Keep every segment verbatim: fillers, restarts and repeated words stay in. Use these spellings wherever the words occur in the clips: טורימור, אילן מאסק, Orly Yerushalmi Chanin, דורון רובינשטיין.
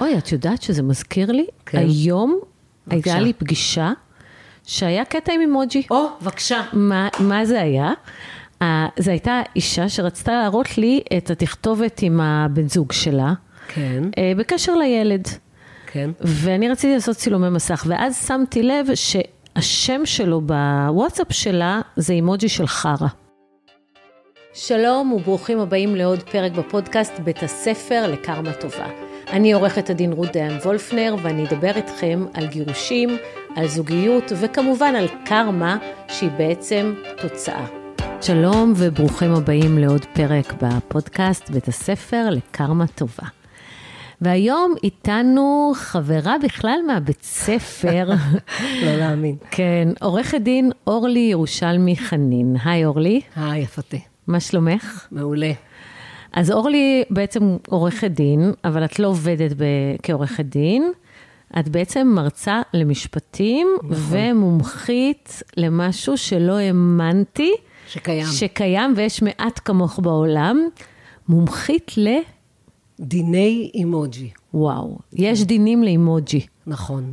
אוי, את יודעת שזה מזכיר לי? כן. היום בבקשה. הייתה לי פגישה שהיה קטע עם אימוג'י. או, בבקשה. מה, מה זה היה? זו הייתה אישה שרצתה להראות לי את התכתובת עם הבן זוג שלה. כן. בקשר לילד. כן. ואני רציתי לעשות צילומי מסך, ואז שמתי לב שהשם שלו בוואטסאפ שלה זה אימוג'י של חרה. שלום וברוכים הבאים לעוד פרק בפודקאסט בית הספר לקארמה טובה. אני עורכת הדין רות דיין-וולפנר ואני אדבר איתכם על גירושים, על זוגיות וכמובן על קארמה שהיא בעצם תוצאה. שלום וברוכים הבאים לעוד פרק בפודקאסט בית הספר לקארמה טובה. והיום איתנו חברה בכלל מהבית ספר. לא להאמין. כן, עורכת דין אורלי ירושלמי חנין. היי אורלי. היי יפתי. מה שלומך? מעולה. אז אורלי בעצם עורכת דין, אבל את לא עובדת ב- כעורכת דין. את בעצם מרצה למשפטים ומומחית למשהו שלא האמנתי. שקיים. שקיים ויש מעט כמוך בעולם. מומחית ל... דיני אימוג'י. וואו, יש דינים לאימוג'י. נכון,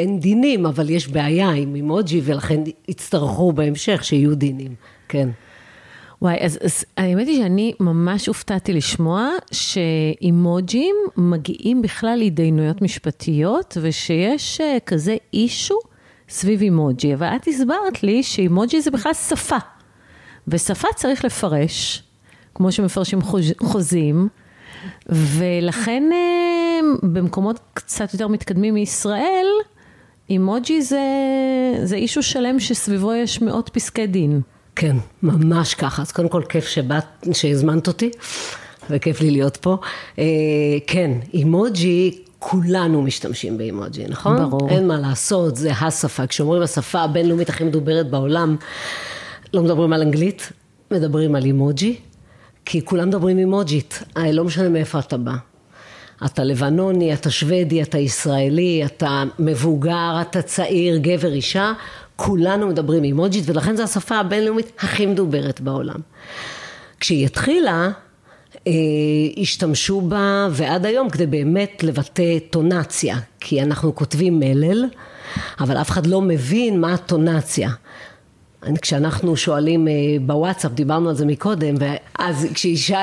אין דינים, אבל יש בעיה עם אימוג'י, ולכן יצטרכו בהמשך שיהיו דינים. כן. וואי, אז, אז האמת היא שאני ממש הופתעתי לשמוע שאימוג'ים מגיעים בכלל להתדיינויות משפטיות, ושיש כזה אישו סביב אימוג'י. אבל את הסברת לי שאימוג'י זה בכלל שפה, ושפה צריך לפרש, כמו שמפרשים חוזים, ולכן במקומות קצת יותר מתקדמים מישראל, אימוג'י זה, זה אישו שלם שסביבו יש מאות פסקי דין. כן, ממש ככה. אז קודם כל כיף שבאת, שהזמנת אותי, וכיף לי להיות פה. אה, כן, אימוג'י, כולנו משתמשים באימוג'י, נכון? ברור. אין מה לעשות, זה השפה. כשאומרים השפה הבינלאומית הכי מדוברת בעולם, לא מדברים על אנגלית, מדברים על אימוג'י, כי כולם מדברים אימוג'ית, לא משנה מאיפה אתה בא. אתה לבנוני, אתה שוודי, אתה ישראלי, אתה מבוגר, אתה צעיר, גבר, אישה, כולנו מדברים אימוג'ית, ולכן זו השפה הבינלאומית הכי מדוברת בעולם. כשהיא התחילה, אה, השתמשו בה, ועד היום, כדי באמת לבטא טונציה, כי אנחנו כותבים מלל, אבל אף אחד לא מבין מה הטונציה. כשאנחנו שואלים אה, בוואטסאפ, דיברנו על זה מקודם, ואז כשאישה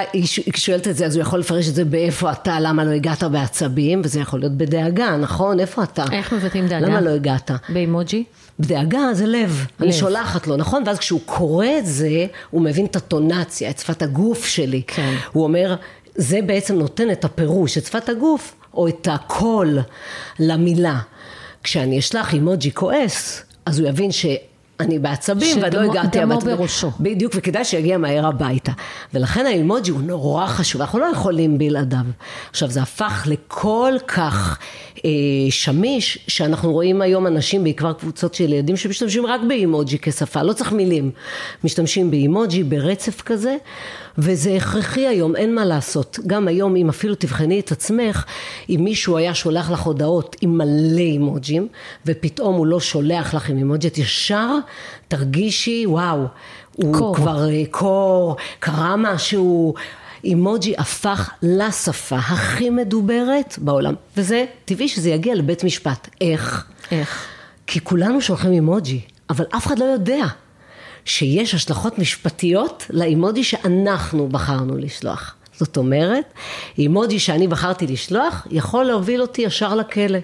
שואלת את זה, אז הוא יכול לפרש את זה באיפה אתה, למה לא הגעת בעצבים, וזה יכול להיות בדאגה, נכון? איפה אתה? איך מבטאים דאגה? למה לא הגעת? באימוג'י? בדאגה זה לב, אני שולחת לו, נכון? ואז כשהוא קורא את זה, הוא מבין את הטונציה, את שפת הגוף שלי. כן. הוא אומר, זה בעצם נותן את הפירוש, את שפת הגוף, או את הכל למילה. כשאני אשלח אימוג'י כועס, אז הוא יבין שאני בעצבים, ואני לא הגעתי הבת... בראשו. בדיוק, וכדאי שיגיע מהר הביתה. ולכן האימוג'י הוא נורא חשוב, אנחנו לא יכולים בלעדיו. עכשיו, זה הפך לכל כך... שמיש, שאנחנו רואים היום אנשים, בעיקר קבוצות של ילדים, שמשתמשים רק באימוג'י כשפה, לא צריך מילים, משתמשים באימוג'י ברצף כזה, וזה הכרחי היום, אין מה לעשות. גם היום, אם אפילו תבחני את עצמך, אם מישהו היה שולח לך הודעות עם מלא אימוג'ים, ופתאום הוא לא שולח לך עם אימוג'י, ישר תרגישי, וואו, הוא קור. כבר קור, קרה משהו... אימוג'י הפך לשפה הכי מדוברת בעולם. וזה טבעי שזה יגיע לבית משפט. איך? איך? כי כולנו שולחים אימוג'י, אבל אף אחד לא יודע שיש השלכות משפטיות לאימוג'י שאנחנו בחרנו לשלוח. זאת אומרת, אימוג'י שאני בחרתי לשלוח, יכול להוביל אותי ישר לכלא.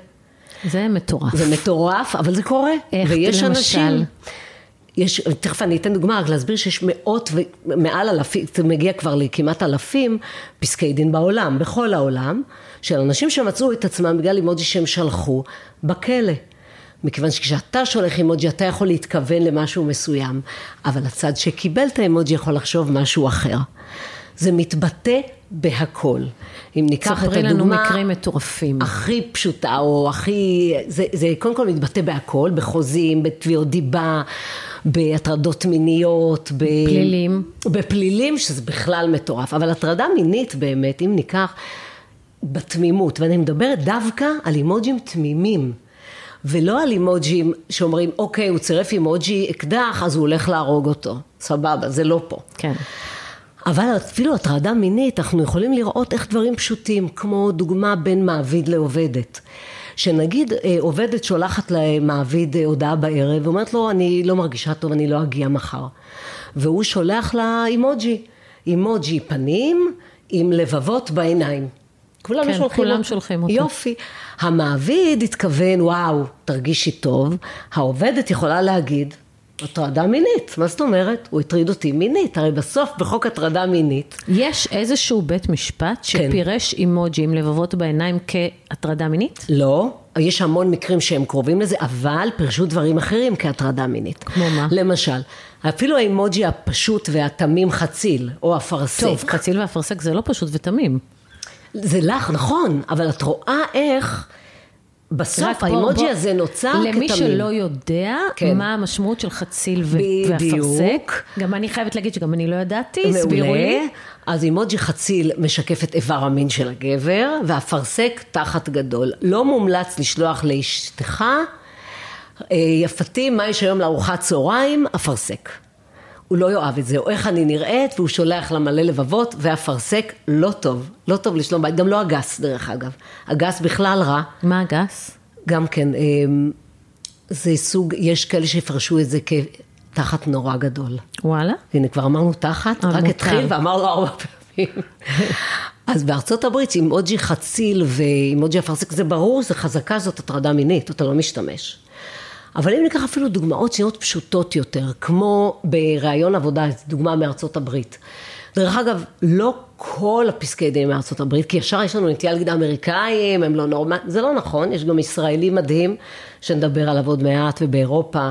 זה מטורף. זה מטורף, אבל זה קורה. איך? ויש למשל... אנשים... יש, תכף אני אתן דוגמה רק להסביר שיש מאות ומעל אלפים, זה מגיע כבר לכמעט אלפים פסקי דין בעולם, בכל העולם, של אנשים שמצאו את עצמם בגלל אימוג'י שהם שלחו בכלא. מכיוון שכשאתה שולח אימוג'י, אתה יכול להתכוון למשהו מסוים, אבל הצד שקיבל את האימוג'י יכול לחשוב משהו אחר. זה מתבטא בהכל. אם ניקח את הדוגמה הכי פשוטה, או הכי, זה, זה קודם כל מתבטא בהכל, בחוזים, בתביעות דיבה, בהטרדות מיניות, בפלילים. בפלילים, שזה בכלל מטורף. אבל הטרדה מינית באמת, אם ניקח בתמימות, ואני מדברת דווקא על אימוג'ים תמימים, ולא על אימוג'ים שאומרים, אוקיי, הוא צירף אימוג'י אקדח, אז הוא הולך להרוג אותו. סבבה, זה לא פה. כן. אבל אפילו הטרדה מינית, אנחנו יכולים לראות איך דברים פשוטים, כמו דוגמה בין מעביד לעובדת. שנגיד עובדת שולחת למעביד הודעה בערב, ואומרת לו, אני לא מרגישה טוב, אני לא אגיע מחר. והוא שולח לה אימוג'י, אימוג'י פנים עם לבבות בעיניים. כולם, כן, שולחים, כולם אותו. שולחים אותו. יופי. המעביד התכוון, וואו, תרגישי טוב. העובדת יכולה להגיד, הטרדה מינית. מה זאת אומרת? הוא הטריד אותי מינית. הרי בסוף בחוק הטרדה מינית. יש איזשהו בית משפט שפירש כן. אימוג'י עם לבבות בעיניים כהטרדה מינית? לא. יש המון מקרים שהם קרובים לזה, אבל פרשו דברים אחרים כהטרדה מינית. כמו מה? למשל, אפילו האימוג'י הפשוט והתמים חציל, או הפרסק. טוב, חציל והפרסק זה לא פשוט ותמים. זה לך, נכון, אבל את רואה איך בסוף האימוג'י הזה נוצר כתמים. למי שלא יודע מה המשמעות של חציל והפרסק. גם אני חייבת להגיד שגם אני לא ידעתי, הסבירו לי. אז אימוג'י חציל משקף את איבר המין של הגבר, והפרסק תחת גדול. לא מומלץ לשלוח לאשתך, יפתי, מה יש היום לארוחת צהריים? הפרסק. הוא לא יאהב את זה, או איך אני נראית, והוא שולח לה מלא לבבות, והפרסק לא טוב, לא טוב לשלום בית, גם לא הגס דרך אגב, הגס בכלל רע. מה הגס? גם כן, זה סוג, יש כאלה שיפרשו את זה כתחת נורא גדול. וואלה? הנה, כבר אמרנו תחת, רק התחיל ואמר לו ארבע פעמים. אז בארצות הברית, אימוג'י חציל ואימוג'י הפרסק, זה ברור, זה חזקה, זאת הטרדה מינית, אתה לא משתמש. אבל אם ניקח אפילו דוגמאות שניות פשוטות יותר, כמו ברעיון עבודה, דוגמה מארצות הברית. דרך אגב, לא כל הפסקי דין מארצות הברית, כי ישר יש לנו נטייה להגיד האמריקאים, הם לא נורמל, זה לא נכון, יש גם ישראלים מדהים, שנדבר עליו עוד מעט ובאירופה.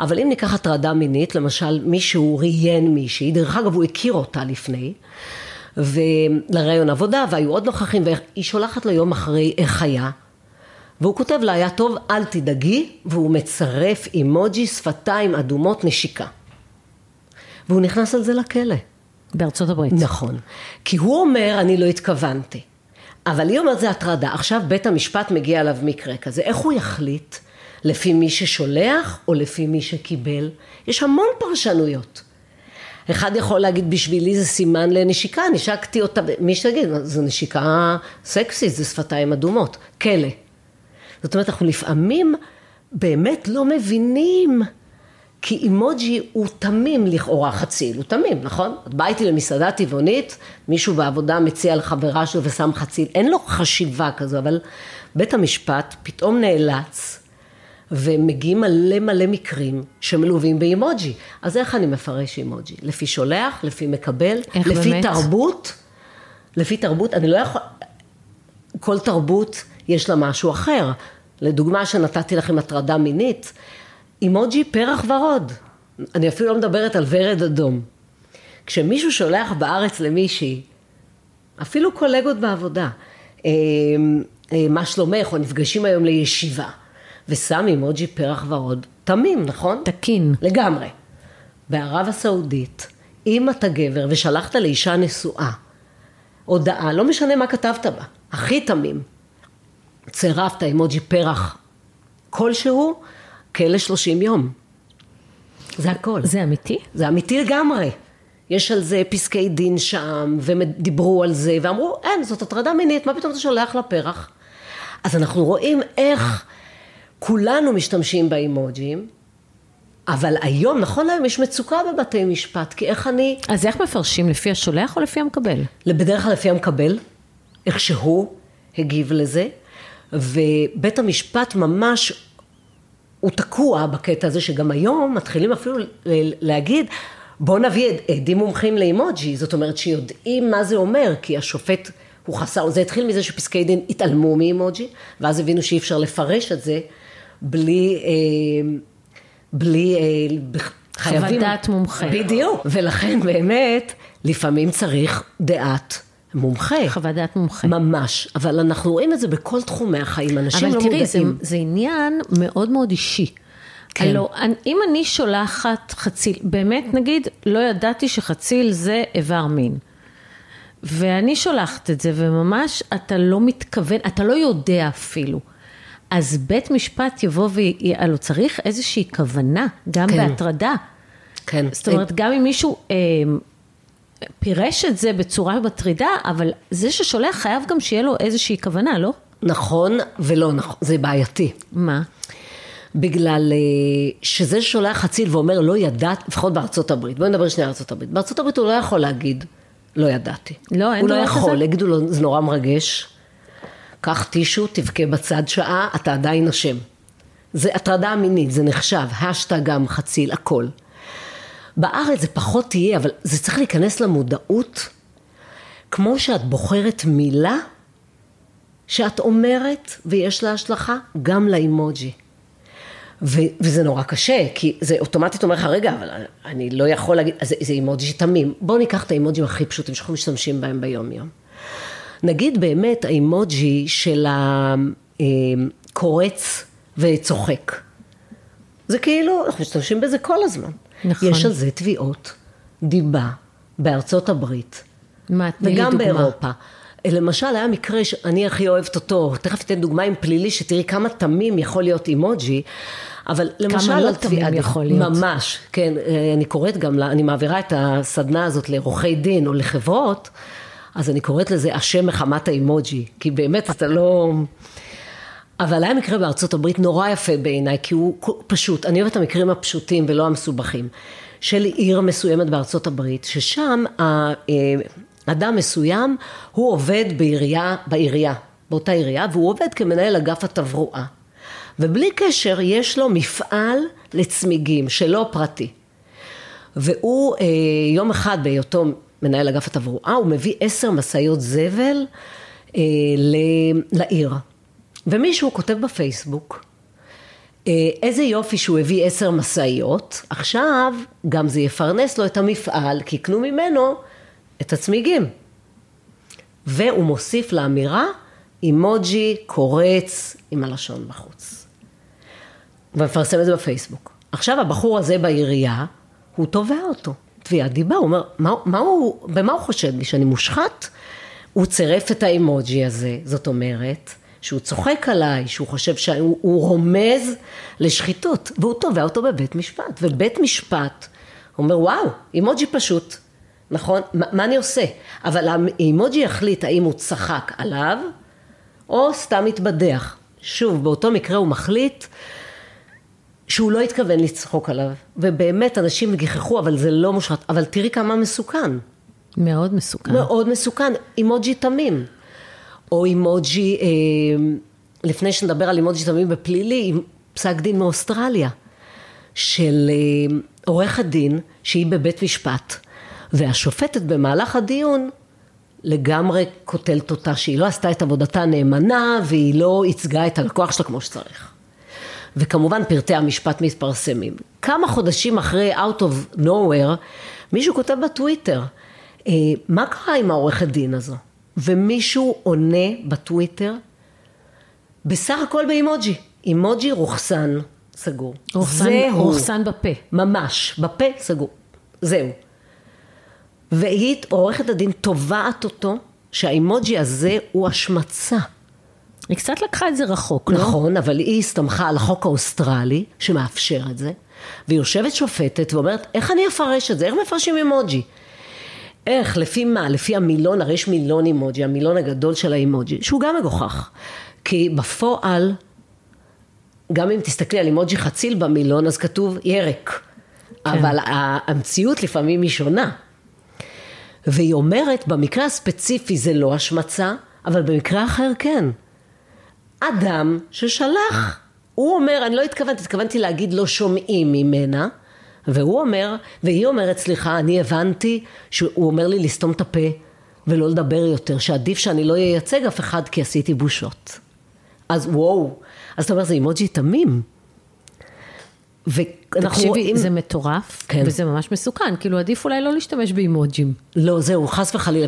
אבל אם ניקח הטרדה מינית, למשל מישהו ריין מישהי, דרך אגב הוא הכיר אותה לפני, ולרעיון עבודה, והיו עוד נוכחים, והיא שולחת לו יום אחרי חיה, והוא כותב לה, היה טוב, אל תדאגי, והוא מצרף אימוג'י שפתיים אדומות נשיקה. והוא נכנס על זה לכלא. בארצות הברית. נכון. כי הוא אומר, אני לא התכוונתי. אבל היא אומרת, זה הטרדה. עכשיו בית המשפט מגיע אליו מקרה כזה. איך הוא יחליט? לפי מי ששולח או לפי מי שקיבל? יש המון פרשנויות. אחד יכול להגיד, בשבילי זה סימן לנשיקה, נשקתי אותה, מי שתגיד, זו נשיקה סקסית, זה שפתיים אדומות. כלא. זאת אומרת, אנחנו לפעמים באמת לא מבינים, כי אימוג'י הוא תמים לכאורה חציל, הוא תמים, נכון? את באה איתי למסעדה טבעונית, מישהו בעבודה מציע לחברה שלו ושם חציל, אין לו חשיבה כזו, אבל בית המשפט פתאום נאלץ, ומגיעים מלא מלא מקרים שמלווים באימוג'י. אז איך אני מפרש אימוג'י? לפי שולח, לפי מקבל, לפי באמת? תרבות, לפי תרבות, אני לא יכול, כל תרבות יש לה משהו אחר. לדוגמה שנתתי לכם הטרדה מינית, אימוג'י פרח ורוד. אני אפילו לא מדברת על ורד אדום. כשמישהו שולח בארץ למישהי, אפילו קולגות בעבודה, אה, אה, מה שלומך, או נפגשים היום לישיבה, ושם אימוג'י פרח ורוד, תמים, נכון? תקין. לגמרי. בערב הסעודית, אם אתה גבר ושלחת לאישה נשואה, הודעה, לא משנה מה כתבת בה, הכי תמים, צירפת אימוג'י פרח כלשהו, כאלה שלושים יום. זה הכל. זה אמיתי? זה אמיתי לגמרי. יש על זה פסקי דין שם, ודיברו על זה, ואמרו, אין, זאת הטרדה מינית, מה פתאום אתה שולח לפרח? אז אנחנו רואים איך כולנו משתמשים באימוג'ים, אבל היום, נכון היום, יש מצוקה בבתי משפט, כי איך אני... אז איך מפרשים, לפי השולח או לפי המקבל? בדרך כלל לפי המקבל, איך שהוא הגיב לזה, ובית המשפט ממש הוא תקוע בקטע הזה שגם היום מתחילים אפילו להגיד בוא נביא עדים מומחים לאימוג'י, זאת אומרת שיודעים מה זה אומר, כי השופט הוא חסר, זה התחיל מזה שפסקי דין התעלמו מאימוג'י, ואז הבינו שאי אפשר לפרש את זה בלי, בלי חייבים. חוות דעת מומחה. בדיוק, ולכן באמת לפעמים צריך דעת. מומחה. חוות דעת מומחה. ממש, אבל אנחנו רואים את זה בכל תחומי החיים, אנשים לא מודעים. אבל תראי, זה עניין מאוד מאוד אישי. הלוא, אם אני שולחת חציל, באמת נגיד, לא ידעתי שחציל זה איבר מין. ואני שולחת את זה, וממש אתה לא מתכוון, אתה לא יודע אפילו. אז בית משפט יבוא והלוא צריך איזושהי כוונה, גם בהטרדה. כן. זאת אומרת, גם אם מישהו פירש את זה בצורה מטרידה, אבל זה ששולח חייב גם שיהיה לו איזושהי כוונה, לא? נכון ולא נכון, זה בעייתי. מה? בגלל שזה שולח חציל ואומר לא ידעת, לפחות בארצות הברית, בואו נדבר שנייה ארצות הברית, בארצות הברית הוא לא יכול להגיד, לא ידעתי. לא, אין הוא לא יכול, להגידו לו, זה נורא מרגש, קח טישו, תבכה בצד שעה, אתה עדיין אשם. זה הטרדה מינית, זה נחשב, השטגם, חציל, הכל. בארץ זה פחות תהיה, אבל זה צריך להיכנס למודעות, כמו שאת בוחרת מילה, שאת אומרת, ויש לה השלכה, גם לאימוג'י. ו- וזה נורא קשה, כי זה אוטומטית אומר לך, רגע, אבל אני לא יכול להגיד, אז זה, זה אימוג'י תמים. בואו ניקח את האימוג'ים הכי פשוטים, שאנחנו משתמשים בהם ביום יום. נגיד באמת, האימוג'י של הקורץ וצוחק. זה כאילו, אנחנו משתמשים בזה כל הזמן. נכון. יש על זה תביעות, דיבה, בארצות הברית. מה, תני לי דוגמה. וגם באירופה. למשל, היה מקרה שאני הכי אוהבת אותו, תכף אתן דוגמה עם פלילי, שתראי כמה תמים יכול להיות אימוג'י, אבל למשל... כמה לא תמים יכול להיות. ממש, כן, אני קוראת גם, אני מעבירה את הסדנה הזאת לעורכי דין או לחברות, אז אני קוראת לזה השם מחמת האימוג'י, כי באמת אתה לא... אבל היה מקרה בארצות הברית נורא יפה בעיניי, כי הוא פשוט, אני אוהבת המקרים הפשוטים ולא המסובכים, של עיר מסוימת בארצות הברית, ששם האדם מסוים, הוא עובד בעירייה, בעירייה, באותה עירייה, והוא עובד כמנהל אגף התברואה. ובלי קשר, יש לו מפעל לצמיגים, שלא פרטי. והוא יום אחד בהיותו מנהל אגף התברואה, הוא מביא עשר מסעיות זבל לעיר. ומישהו כותב בפייסבוק, איזה יופי שהוא הביא עשר מסעיות, עכשיו גם זה יפרנס לו את המפעל, כי יקנו ממנו את הצמיגים. והוא מוסיף לאמירה, אימוג'י קורץ עם הלשון בחוץ. ומפרסם את זה בפייסבוק. עכשיו הבחור הזה בעירייה, הוא תובע אותו, תביעת דיבה, הוא אומר, מה, מה הוא, במה הוא חושד לי? שאני מושחת? הוא צירף את האימוג'י הזה, זאת אומרת... שהוא צוחק עליי, שהוא חושב שהוא רומז לשחיתות, והוא תובע אותו בבית משפט, ובית משפט אומר, וואו, אימוג'י פשוט, נכון? מה, מה אני עושה? אבל האימוג'י החליט האם הוא צחק עליו, או סתם התבדח. שוב, באותו מקרה הוא מחליט שהוא לא התכוון לצחוק עליו, ובאמת אנשים גיחכו, אבל זה לא מושחת, אבל תראי כמה מסוכן. מאוד מסוכן. מאוד מסוכן, אימוג'י תמים. או אימוג'י, לפני שנדבר על אימוג'י תמים בפלילי, עם פסק דין מאוסטרליה, של עורך הדין, שהיא בבית משפט, והשופטת במהלך הדיון, לגמרי כותלת אותה, שהיא לא עשתה את עבודתה נאמנה, והיא לא הצגה את הלקוח שלה כמו שצריך. וכמובן פרטי המשפט מתפרסמים. כמה חודשים אחרי Out of Nowhere, מישהו כותב בטוויטר, מה קרה עם העורך הדין הזו? ומישהו עונה בטוויטר, בסך הכל באימוג'י. אימוג'י רוחסן סגור. זהו. רוחסן בפה. ממש, בפה סגור. זהו. והיא, עורכת הדין, תובעת אותו, שהאימוג'י הזה הוא השמצה. היא קצת לקחה את זה רחוק, לא? נכון, אבל היא הסתמכה על החוק האוסטרלי, שמאפשר את זה, ויושבת שופטת ואומרת, איך אני אפרש את זה? איך מפרשים אימוג'י? איך, לפי מה? לפי המילון, הרי יש מילון אימוג'י, המילון הגדול של האימוג'י, שהוא גם מגוחך. כי בפועל, גם אם תסתכלי על אימוג'י חציל במילון, אז כתוב ירק. כן. אבל המציאות לפעמים היא שונה. והיא אומרת, במקרה הספציפי זה לא השמצה, אבל במקרה אחר כן. אדם ששלח, הוא אומר, אני לא התכוונתי, התכוונתי להגיד לא שומעים ממנה, והוא אומר, והיא אומרת, סליחה, אני הבנתי שהוא אומר לי לסתום את הפה ולא לדבר יותר, שעדיף שאני לא ייצג אף אחד כי עשיתי בושות. אז וואו, אז אתה אומר, זה אימוג'י תמים. תקשיבי, זה מטורף, וזה ממש מסוכן, כאילו עדיף אולי לא להשתמש באימוג'ים. לא, זהו, חס וחלילה,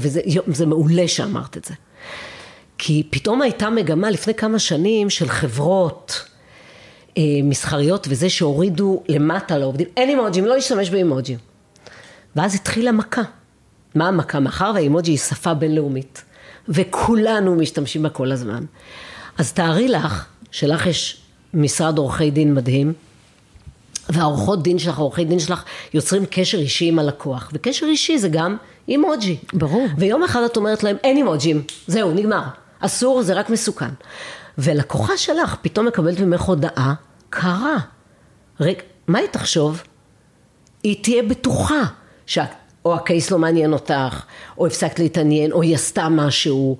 וזה מעולה שאמרת את זה. כי פתאום הייתה מגמה לפני כמה שנים של חברות... מסחריות וזה שהורידו למטה לעובדים, אין אימוג'ים, לא להשתמש באימוג'ים. ואז התחילה מכה. מה המכה? מאחר והאימוג'י היא שפה בינלאומית, וכולנו משתמשים בה כל הזמן. אז תארי לך, שלך יש משרד עורכי דין מדהים, והעורכות דין שלך, העורכי דין שלך, יוצרים קשר אישי עם הלקוח, וקשר אישי זה גם אימוג'י. ברור. ויום אחד את אומרת להם, אין אימוג'ים, זהו, נגמר. אסור, זה רק מסוכן. ולקוחה שלך פתאום מקבלת ממך הודעה, קרה. רגע, מה היא תחשוב? היא תהיה בטוחה שאת, או הקייס לא מעניין אותך, או הפסקת להתעניין, או היא עשתה משהו.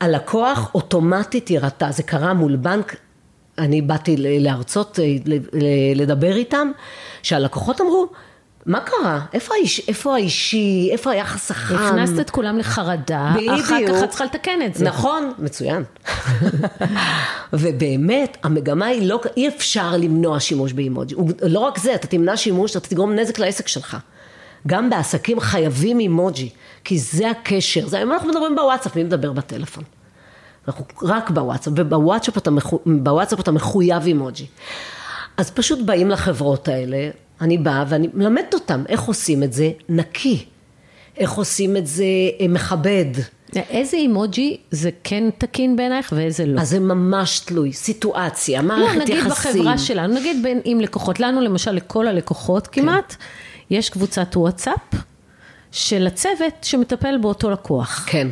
הלקוח אוטומטית ירתה, זה קרה מול בנק, אני באתי לארצות לדבר איתם, שהלקוחות אמרו, מה קרה? איפה, האיש, איפה האישי? איפה היחס החם? הכנסת את כולם לחרדה, בדיוק. אחר כך צריכה לתקן את זה. נכון, מצוין. ובאמת, המגמה היא לא, אי אפשר למנוע שימוש באימוג'י. לא רק זה, אתה תמנע שימוש, אתה תגרום נזק לעסק שלך. גם בעסקים חייבים אימוג'י, כי זה הקשר. זה היום אנחנו מדברים בוואטסאפ, מי מדבר בטלפון. אנחנו רק בוואטסאפ, ובוואטסאפ אתה, מחו, בוואטסאפ אתה מחויב אימוג'י. אז פשוט באים לחברות האלה, אני באה ואני מלמדת אותם, איך עושים את זה נקי, איך עושים את זה מכבד. איזה אימוג'י זה כן תקין בעינייך ואיזה לא? אז זה ממש תלוי, סיטואציה, מערכת יחסים. נגיד בחברה שלנו, נגיד בין עם לקוחות לנו, למשל לכל הלקוחות כמעט, יש קבוצת וואטסאפ של הצוות שמטפל באותו לקוח. כן.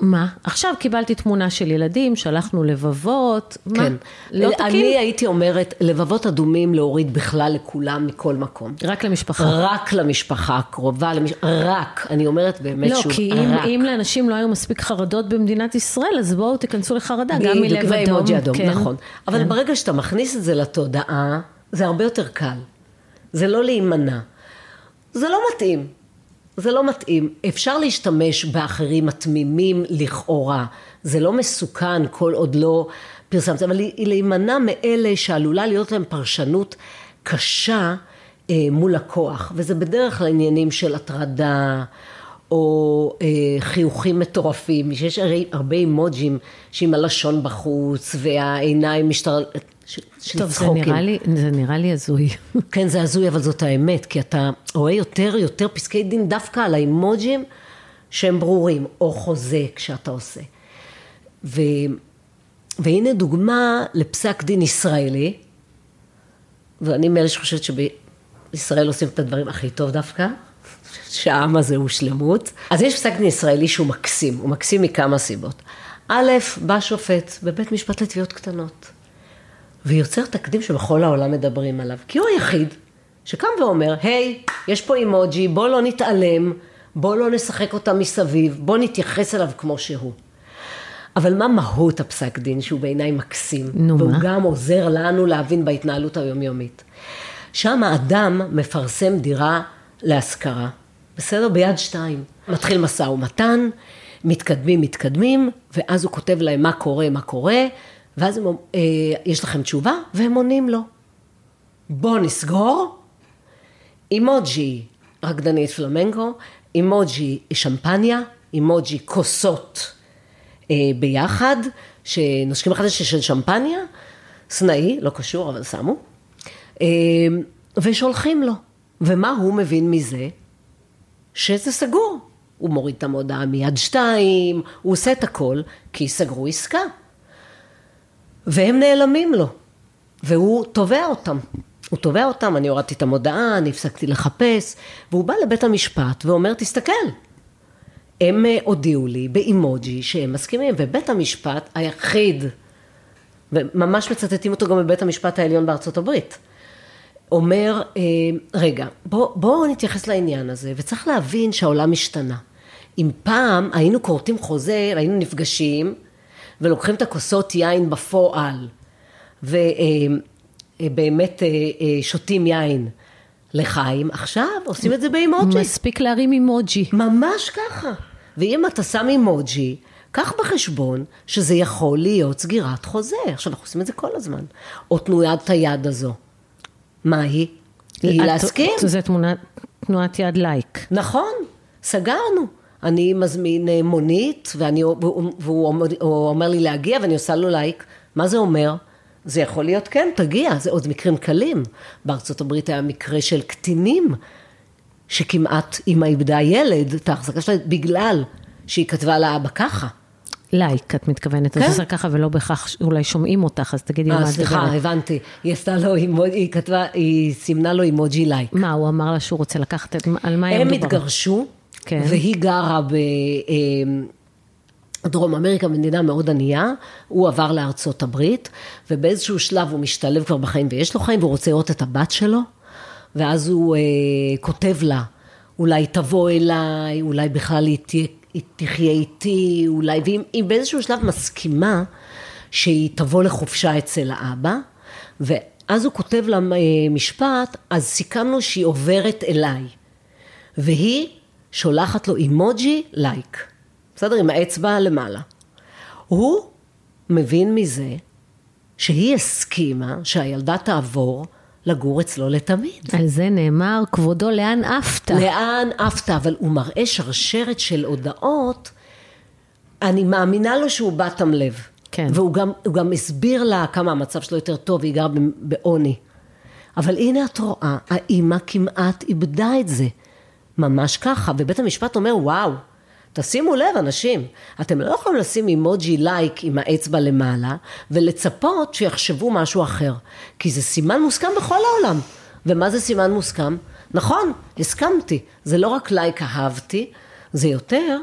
מה? עכשיו קיבלתי תמונה של ילדים, שלחנו לבבות, מה? כן. לא תקין? אני הייתי אומרת, לבבות אדומים להוריד בכלל לכולם מכל מקום. רק למשפחה. רק למשפחה הקרובה, למש... רק, אני אומרת באמת לא, שוב, רק. לא, כי אם, אם לאנשים לא היו מספיק חרדות במדינת ישראל, אז בואו תיכנסו לחרדה, ב- גם מלב אדום. אדום כן. נכון. אבל כן. ברגע שאתה מכניס את זה לתודעה, זה הרבה יותר קל. זה לא להימנע. זה לא מתאים. זה לא מתאים. אפשר להשתמש באחרים התמימים לכאורה. זה לא מסוכן, כל עוד לא פרסמת. אבל היא להימנע מאלה שעלולה להיות להם פרשנות קשה אה, מול הכוח. וזה בדרך לעניינים של הטרדה או אה, חיוכים מטורפים. יש הרבה אימוג'ים שעם הלשון בחוץ והעיניים משתרלות. טוב, זה נראה לי, זה נראה לי הזוי. כן, זה הזוי, אבל זאת האמת, כי אתה רואה יותר, יותר פסקי דין דווקא על האימוג'ים שהם ברורים, או חוזה כשאתה עושה. ו, והנה דוגמה לפסק דין ישראלי, ואני מאלה שחושבת שבישראל עושים את הדברים הכי טוב דווקא, שהעם הזה הוא שלמות. אז יש פסק דין ישראלי שהוא מקסים, הוא מקסים מכמה סיבות. א', בא שופט בבית משפט לתביעות קטנות. ויוצר תקדים שבכל העולם מדברים עליו, כי הוא היחיד שקם ואומר, היי, יש פה אימוג'י, בוא לא נתעלם, בוא לא נשחק אותה מסביב, בוא נתייחס אליו כמו שהוא. אבל מה מהות הפסק דין, שהוא בעיניי מקסים, והוא גם עוזר לנו להבין בהתנהלות היומיומית. שם האדם מפרסם דירה להשכרה, בסדר, ביד שתיים. מתחיל מסע ומתן, מתקדמים, מתקדמים, ואז הוא כותב להם מה קורה, מה קורה, ואז הם, אה, יש לכם תשובה, והם עונים לו. בוא נסגור, אימוג'י רקדנית פלמנגו, אימוג'י שמפניה, אימוג'י כוסות אה, ביחד, שנושקים אחד של שמפניה, סנאי, לא קשור, אבל שמו, אה, ושולחים לו. ומה הוא מבין מזה? שזה סגור. הוא מוריד את המודעה מיד שתיים, הוא עושה את הכל, כי סגרו עסקה. והם נעלמים לו, והוא תובע אותם, הוא תובע אותם, אני הורדתי את המודעה, אני הפסקתי לחפש, והוא בא לבית המשפט ואומר, תסתכל, הם הודיעו לי באימוג'י שהם מסכימים, ובית המשפט היחיד, וממש מצטטים אותו גם בבית המשפט העליון בארצות הברית, אומר, רגע, בוא, בוא נתייחס לעניין הזה, וצריך להבין שהעולם השתנה. אם פעם היינו קורטים חוזה, היינו נפגשים, ולוקחים את הכוסות יין בפועל, ובאמת שותים יין לחיים, עכשיו עושים את זה באימוג'י. מספיק להרים אימוג'י. ממש ככה. ואם אתה שם אימוג'י, קח בחשבון שזה יכול להיות סגירת חוזה. עכשיו אנחנו עושים את זה כל הזמן. או תנועת היד הזו. מה היא? היא להסכים? זה תנועת יד לייק. נכון, סגרנו. אני מזמין מונית, ואני, והוא אומר לי להגיע, ואני עושה לו לייק. מה זה אומר? זה יכול להיות, כן, תגיע. זה עוד מקרים קלים. בארצות הברית היה מקרה של קטינים, שכמעט אמא איבדה ילד, את ההחזקה שלה, בגלל שהיא כתבה לאבא ככה. לייק, את מתכוונת, כן? אז עושה ככה ולא בכך, אולי שומעים אותך, אז תגידי מה זה. סליחה, הבנתי, היא עשתה לו, היא כתבה, היא סימנה לו אימוג'י לייק. מה, הוא אמר לה שהוא רוצה לקחת, על מה היה מדובר? הם התגרשו, כן. והיא גרה בדרום אמריקה, מדינה מאוד ענייה, הוא עבר לארצות הברית, ובאיזשהו שלב הוא משתלב כבר בחיים, ויש לו חיים, והוא רוצה לראות את הבת שלו, ואז הוא אה, כותב לה, אולי תבוא אליי, אולי בכלל היא תהיה, היא תחיה איתי, אולי, והיא באיזשהו שלב מסכימה שהיא תבוא לחופשה אצל האבא, ואז הוא כותב לה משפט, אז סיכמנו שהיא עוברת אליי, והיא שולחת לו אימוג'י לייק, בסדר? עם האצבע למעלה. הוא מבין מזה שהיא הסכימה שהילדה תעבור לגור אצלו לתמיד. על זה נאמר, כבודו, לאן אהבת? לאן אהבת, אבל הוא מראה שרשרת של הודעות, אני מאמינה לו שהוא באתם לב. כן. והוא גם, גם הסביר לה כמה המצב שלו יותר טוב, והיא גרה בעוני. אבל הנה את רואה, האמא כמעט איבדה את זה. ממש ככה, ובית המשפט אומר, וואו, תשימו לב אנשים, אתם לא יכולים לשים אימוג'י לייק עם האצבע למעלה, ולצפות שיחשבו משהו אחר, כי זה סימן מוסכם בכל העולם. ומה זה סימן מוסכם? נכון, הסכמתי, זה לא רק לייק אהבתי, זה יותר,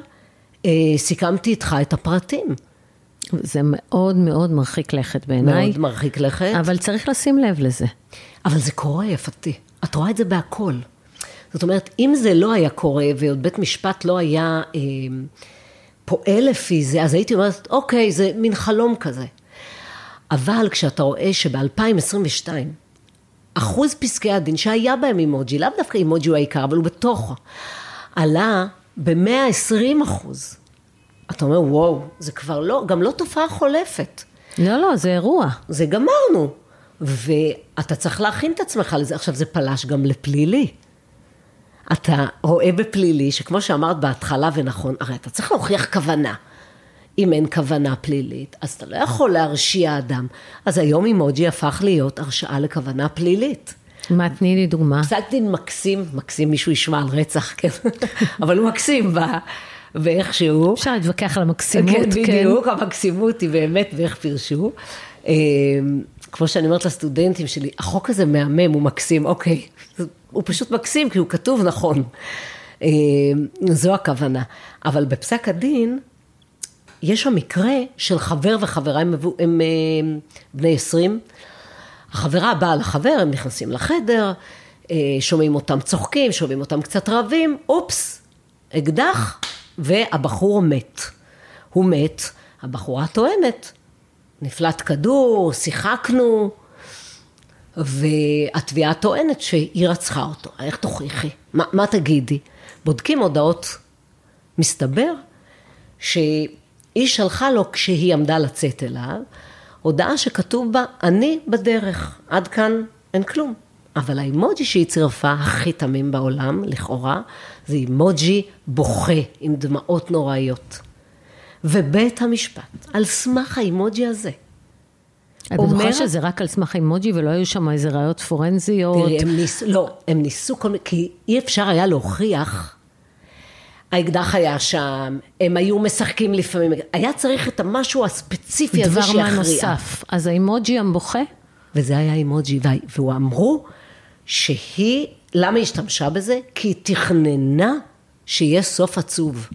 אה, סיכמתי איתך את הפרטים. זה מאוד מאוד מרחיק לכת בעיניי. מאוד מרחיק לכת. אבל צריך לשים לב לזה. אבל זה קורה יפתי, את רואה את זה בהכל. זאת אומרת, אם זה לא היה קורה, ועוד בית משפט לא היה אה, פועל לפי זה, אז הייתי אומרת, אוקיי, זה מין חלום כזה. אבל כשאתה רואה שב-אלפיים עשרים ושתיים, אחוז פסקי הדין שהיה בהם אימוג'י, לאו דווקא אימוג'י הוא העיקר, אבל הוא בתוכו, עלה ב-מאה ועשרים אחוז. אתה אומר, וואו, זה כבר לא, גם לא תופעה חולפת. לא, לא, זה אירוע. זה גמרנו. ואתה צריך להכין את עצמך לזה. עכשיו, זה פלש גם לפלילי. אתה רואה בפלילי, שכמו שאמרת בהתחלה ונכון, הרי אתה צריך להוכיח כוונה. אם אין כוונה פלילית, אז אתה לא יכול להרשיע אדם. אז היום אימוג'י הפך להיות הרשעה לכוונה פלילית. מה, תני לי דוגמה. פסק דין מקסים, מקסים מישהו ישמע על רצח, כן. אבל הוא מקסים בא, ואיך שהוא. אפשר להתווכח על המקסימות, כן. בדיוק, המקסימות היא באמת ואיך פרשו. כמו שאני אומרת לסטודנטים שלי, החוק הזה מהמם, הוא מקסים, אוקיי. הוא פשוט מקסים, כי הוא כתוב נכון. זו הכוונה. אבל בפסק הדין, יש המקרה של חבר וחברה, הם, הם בני עשרים. החברה באה לחבר, הם נכנסים לחדר, שומעים אותם צוחקים, שומעים אותם קצת רבים, אופס, אקדח, והבחור מת. הוא מת, הבחורה טוענת. נפלט כדור, שיחקנו, והתביעה טוענת שהיא רצחה אותו. איך תוכיחי? מה, מה תגידי? בודקים הודעות. מסתבר שהיא שלחה לו כשהיא עמדה לצאת אליו, הודעה שכתוב בה, אני בדרך, עד כאן אין כלום. אבל האימוג'י שהיא צירפה הכי תמים בעולם, לכאורה, זה אימוג'י בוכה עם דמעות נוראיות. ובית המשפט, על סמך האימוג'י הזה, את בטוחה שזה רק על סמך אימוג'י, ולא היו שם איזה ראיות פורנזיות? תראי, הם ניסו, לא, הם ניסו, כי אי אפשר היה להוכיח, האקדח היה שם, הם היו משחקים לפעמים, היה צריך את המשהו הספציפי הזה שיחריע. דבר מה נוסף, אז האימוג'י המבוכה? וזה היה אימוג'י, והוא אמרו, שהיא, למה היא השתמשה בזה? כי היא תכננה שיהיה סוף עצוב.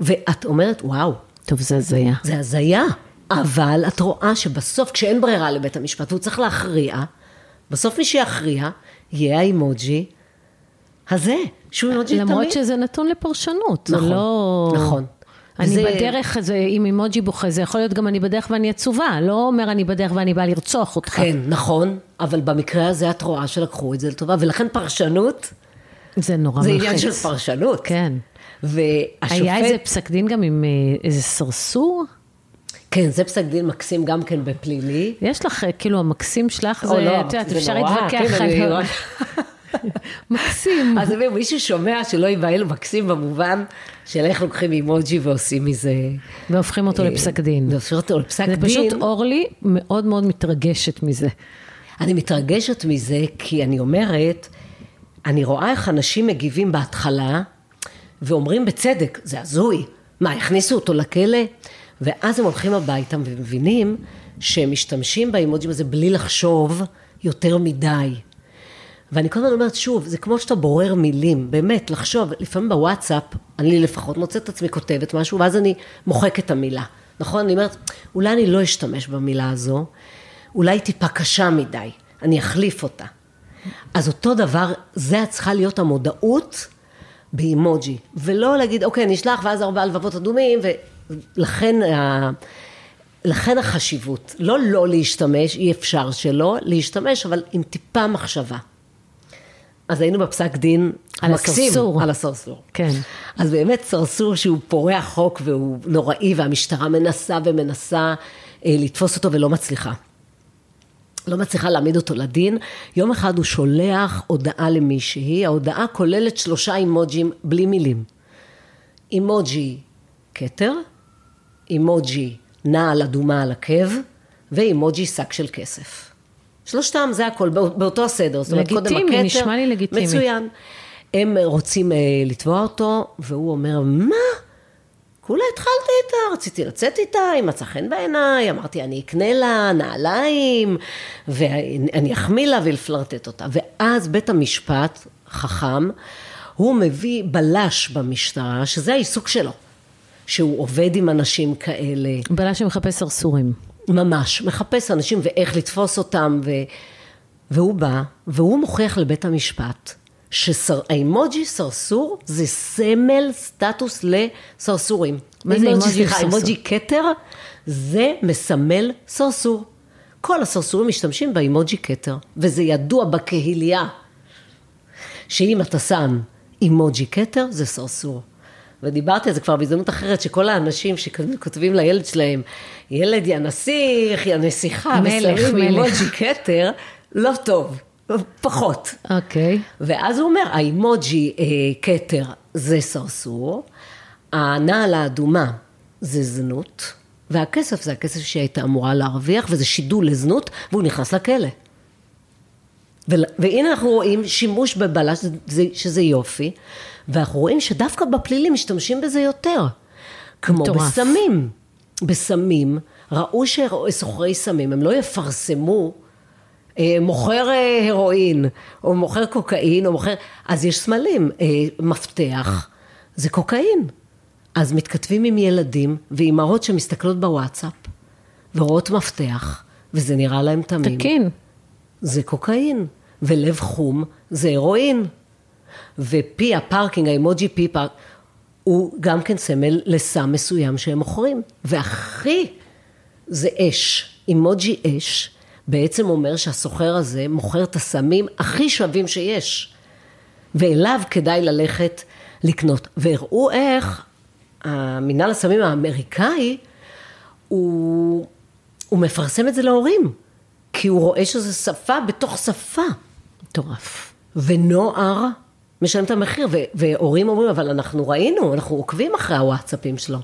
ואת אומרת, וואו. טוב, זה הזיה. זה הזיה. אבל את רואה שבסוף, כשאין ברירה לבית המשפט, הוא צריך להכריע, בסוף מי שיכריע, יהיה האימוג'י הזה, שהוא אימוג'י תמיד. למרות שזה נתון לפרשנות, זה לא... נכון. אני בדרך, אם אימוג'י בוכה, זה יכול להיות גם אני בדרך ואני עצובה, לא אומר אני בדרך ואני באה לרצוח אותך. כן, נכון, אבל במקרה הזה את רואה שלקחו את זה לטובה, ולכן פרשנות... זה נורא מלחיץ. זה עניין של פרשנות. כן. היה איזה פסק דין גם עם איזה סרסור? כן, זה פסק דין מקסים גם כן בפלילי. יש לך, כאילו, המקסים שלך, זה, לא, את יודעת, אפשר להתווכח. מקסים. אז מי ששומע שלא ייבהל מקסים במובן של איך לוקחים אימוג'י ועושים מזה... והופכים אותו לפסק דין. והופכים אותו לפסק דין. זה פשוט אורלי מאוד מאוד מתרגשת מזה. אני מתרגשת מזה כי אני אומרת, אני רואה איך אנשים מגיבים בהתחלה ואומרים בצדק, זה הזוי. מה, הכניסו אותו לכלא? ואז הם הולכים הביתה ומבינים שהם משתמשים באימוג'ים הזה בלי לחשוב יותר מדי. ואני כל הזמן אומרת שוב, זה כמו שאתה בורר מילים, באמת, לחשוב, לפעמים בוואטסאפ, אני לפחות מוצאת את עצמי כותבת משהו, ואז אני מוחקת את המילה, נכון? אני אומרת, אולי אני לא אשתמש במילה הזו, אולי טיפה קשה מדי, אני אחליף אותה. אז אותו דבר, זה צריכה להיות המודעות באימוג'י, ולא להגיד, אוקיי, נשלח, ואז ארבע לבבות אדומים, ולכן ה... לכן החשיבות, לא לא להשתמש, אי אפשר שלא להשתמש, אבל עם טיפה מחשבה. אז היינו בפסק דין על מקסים, הסרסור. על הסרסור. כן. אז באמת סרסור שהוא פורע חוק והוא נוראי, והמשטרה מנסה ומנסה אה, לתפוס אותו ולא מצליחה. לא מצליחה להעמיד אותו לדין. יום אחד הוא שולח הודעה למישהי, ההודעה כוללת שלושה אימוג'ים בלי מילים. אימוג'י קטר, אימוג'י נעל אדומה על עקב, ואימוג'י שק של כסף. שלושתם, זה הכל, באותו הסדר. לגיטימי, נשמע לי לגיטימי. מצוין. הם רוצים לתבוע אותו, והוא אומר, מה? כולה התחלתי איתה, רציתי לצאת איתה, היא מצא חן בעיניי, אמרתי, אני אקנה לה נעליים, ואני אחמיא לה ולפלרטט אותה. ואז בית המשפט, חכם, הוא מביא בלש במשטרה, שזה העיסוק שלו, שהוא עובד עם אנשים כאלה. בלש שמחפש סרסורים. ממש, מחפש אנשים ואיך לתפוס אותם, ו... והוא בא, והוא מוכיח לבית המשפט, שהאימוג'י סרסור זה סמל סטטוס לסרסורים. מה זה אימוג'י סרסור? אימוג'י קטר זה מסמל סרסור. כל הסרסורים משתמשים באימוג'י קטר, וזה ידוע בקהילייה, שאם אתה שם אימוג'י קטר זה סרסור. ודיברתי על זה כבר בהזדמנות אחרת, שכל האנשים שכותבים לילד שלהם, ילד ינסיך, ינסיכה, מסרים אימוג'י קטר, לא טוב, פחות. אוקיי. ואז הוא אומר, האימוג'י קטר זה סרסור, הנעל האדומה זה זנות, והכסף זה הכסף שהייתה אמורה להרוויח, וזה שידול לזנות, והוא נכנס לכלא. והנה אנחנו רואים שימוש בבלש, שזה יופי, ואנחנו רואים שדווקא בפלילים משתמשים בזה יותר. כמו בסמים. בסמים, ראו שסוחרי סמים, הם לא יפרסמו, מוכר הרואין, או מוכר קוקאין, או מוכר... אז יש סמלים, מפתח, זה קוקאין. אז מתכתבים עם ילדים, ואימהות שמסתכלות בוואטסאפ, ורואות מפתח, וזה נראה להם תמים. תקין. זה קוקאין, ולב חום זה הרואין. ופי הפארקינג, האימוג'י פי פארק, הוא גם כן סמל לסם מסוים שהם מוכרים. והכי זה אש, אימוג'י אש, בעצם אומר שהסוחר הזה מוכר את הסמים הכי שווים שיש. ואליו כדאי ללכת לקנות. והראו איך המינהל הסמים האמריקאי, הוא, הוא מפרסם את זה להורים. כי הוא רואה שזו שפה בתוך שפה. מטורף. ונוער משלם את המחיר, והורים אומרים, אבל אנחנו ראינו, אנחנו עוקבים אחרי הוואטסאפים שלו.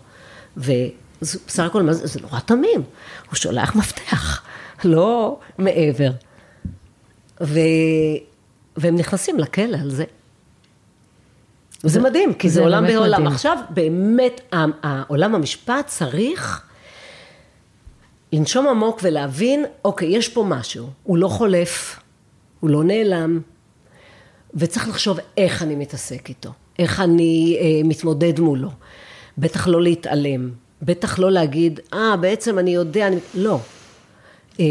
ובסך הכל, זה נורא תמים. הוא שולח מפתח, לא מעבר. ו... והם נכנסים לכלא על זה. וזה מדהים, כי זה, זה עולם בעולם. מדהים. עכשיו, באמת, העולם המשפט צריך... לנשום עמוק ולהבין, אוקיי, יש פה משהו, הוא לא חולף, הוא לא נעלם, וצריך לחשוב איך אני מתעסק איתו, איך אני אה, מתמודד מולו, בטח לא להתעלם, בטח לא להגיד, אה, בעצם אני יודע, אני... לא. אה,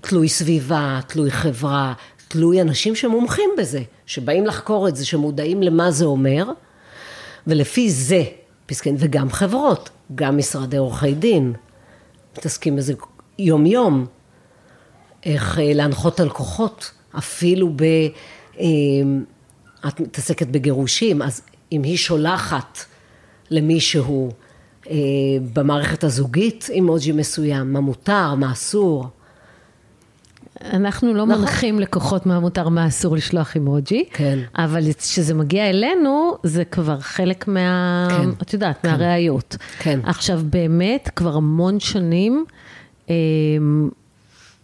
תלוי סביבה, תלוי חברה, תלוי אנשים שמומחים בזה, שבאים לחקור את זה, שמודעים למה זה אומר, ולפי זה, פסקין, וגם חברות, גם משרדי עורכי דין, מתעסקים איזה יום יום, איך להנחות על כוחות, אפילו ב... את מתעסקת בגירושים, אז אם היא שולחת למישהו במערכת הזוגית, אימוג'י מסוים, מה מותר, מה אסור. אנחנו לא נכון. מנחים לקוחות מה מותר, מה אסור לשלוח אימוג'י, כן. אבל כשזה מגיע אלינו, זה כבר חלק מה... כן. את יודעת, כן. מהראיות. כן. עכשיו באמת, כבר המון שנים, אה,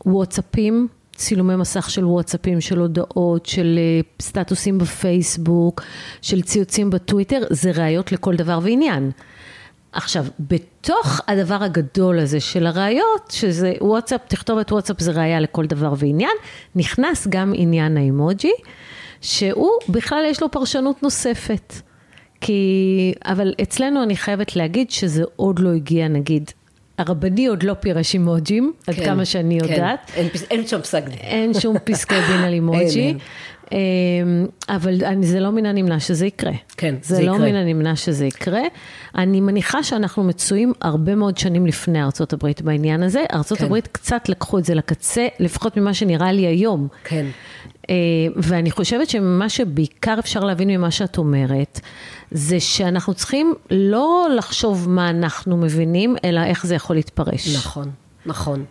וואטסאפים, צילומי מסך של וואטסאפים, של הודעות, של סטטוסים בפייסבוק, של ציוצים בטוויטר, זה ראיות לכל דבר ועניין. עכשיו, בתוך הדבר הגדול הזה של הראיות, שזה וואטסאפ, תכתוב את וואטסאפ זה ראייה לכל דבר ועניין, נכנס גם עניין האימוג'י, שהוא בכלל יש לו פרשנות נוספת. כי, אבל אצלנו אני חייבת להגיד שזה עוד לא הגיע, נגיד, הרבני עוד לא פירש אימוג'ים, כן, עד כמה שאני יודעת. כן. אין, אין שום פסק דין. אין שום פסקי דין על אימוג'י. אבל זה לא מן הנמנע שזה יקרה. כן, זה, זה יקרה. זה לא מן הנמנע שזה יקרה. אני מניחה שאנחנו מצויים הרבה מאוד שנים לפני ארצות הברית בעניין הזה. ארצות כן. הברית קצת לקחו את זה לקצה, לפחות ממה שנראה לי היום. כן. ואני חושבת שמה שבעיקר אפשר להבין ממה שאת אומרת, זה שאנחנו צריכים לא לחשוב מה אנחנו מבינים, אלא איך זה יכול להתפרש. נכון, נכון.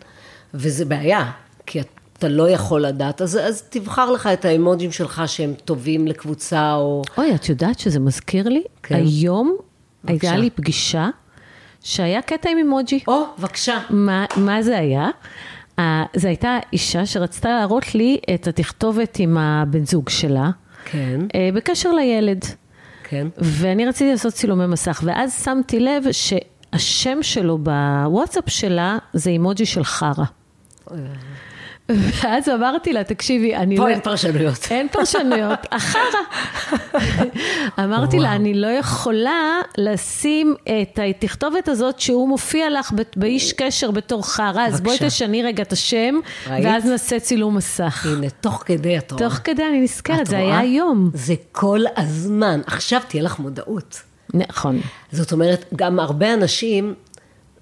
וזה בעיה, כי את... אתה לא יכול לדעת, אז, אז תבחר לך את האימוג'ים שלך שהם טובים לקבוצה או... אוי, את יודעת שזה מזכיר לי? כן. היום בבקשה. הייתה לי פגישה שהיה קטע עם אימוג'י. או, בבקשה. מה, מה זה היה? זו הייתה אישה שרצתה להראות לי את התכתובת עם הבן זוג שלה. כן. בקשר לילד. כן. ואני רציתי לעשות צילומי מסך, ואז שמתי לב שהשם שלו בוואטסאפ שלה זה אימוג'י של חרה. אוי, ואז אמרתי לה, תקשיבי, אני... פה אין פרשנויות. אין פרשנויות, אחרה. אמרתי לה, אני לא יכולה לשים את התכתובת הזאת שהוא מופיע לך באיש קשר בתור חרה, אז בואי תשני רגע את השם, ואז נעשה צילום מסך. הנה, תוך כדי את רואה. תוך כדי אני נזכרת, זה היה היום. זה כל הזמן. עכשיו תהיה לך מודעות. נכון. זאת אומרת, גם הרבה אנשים...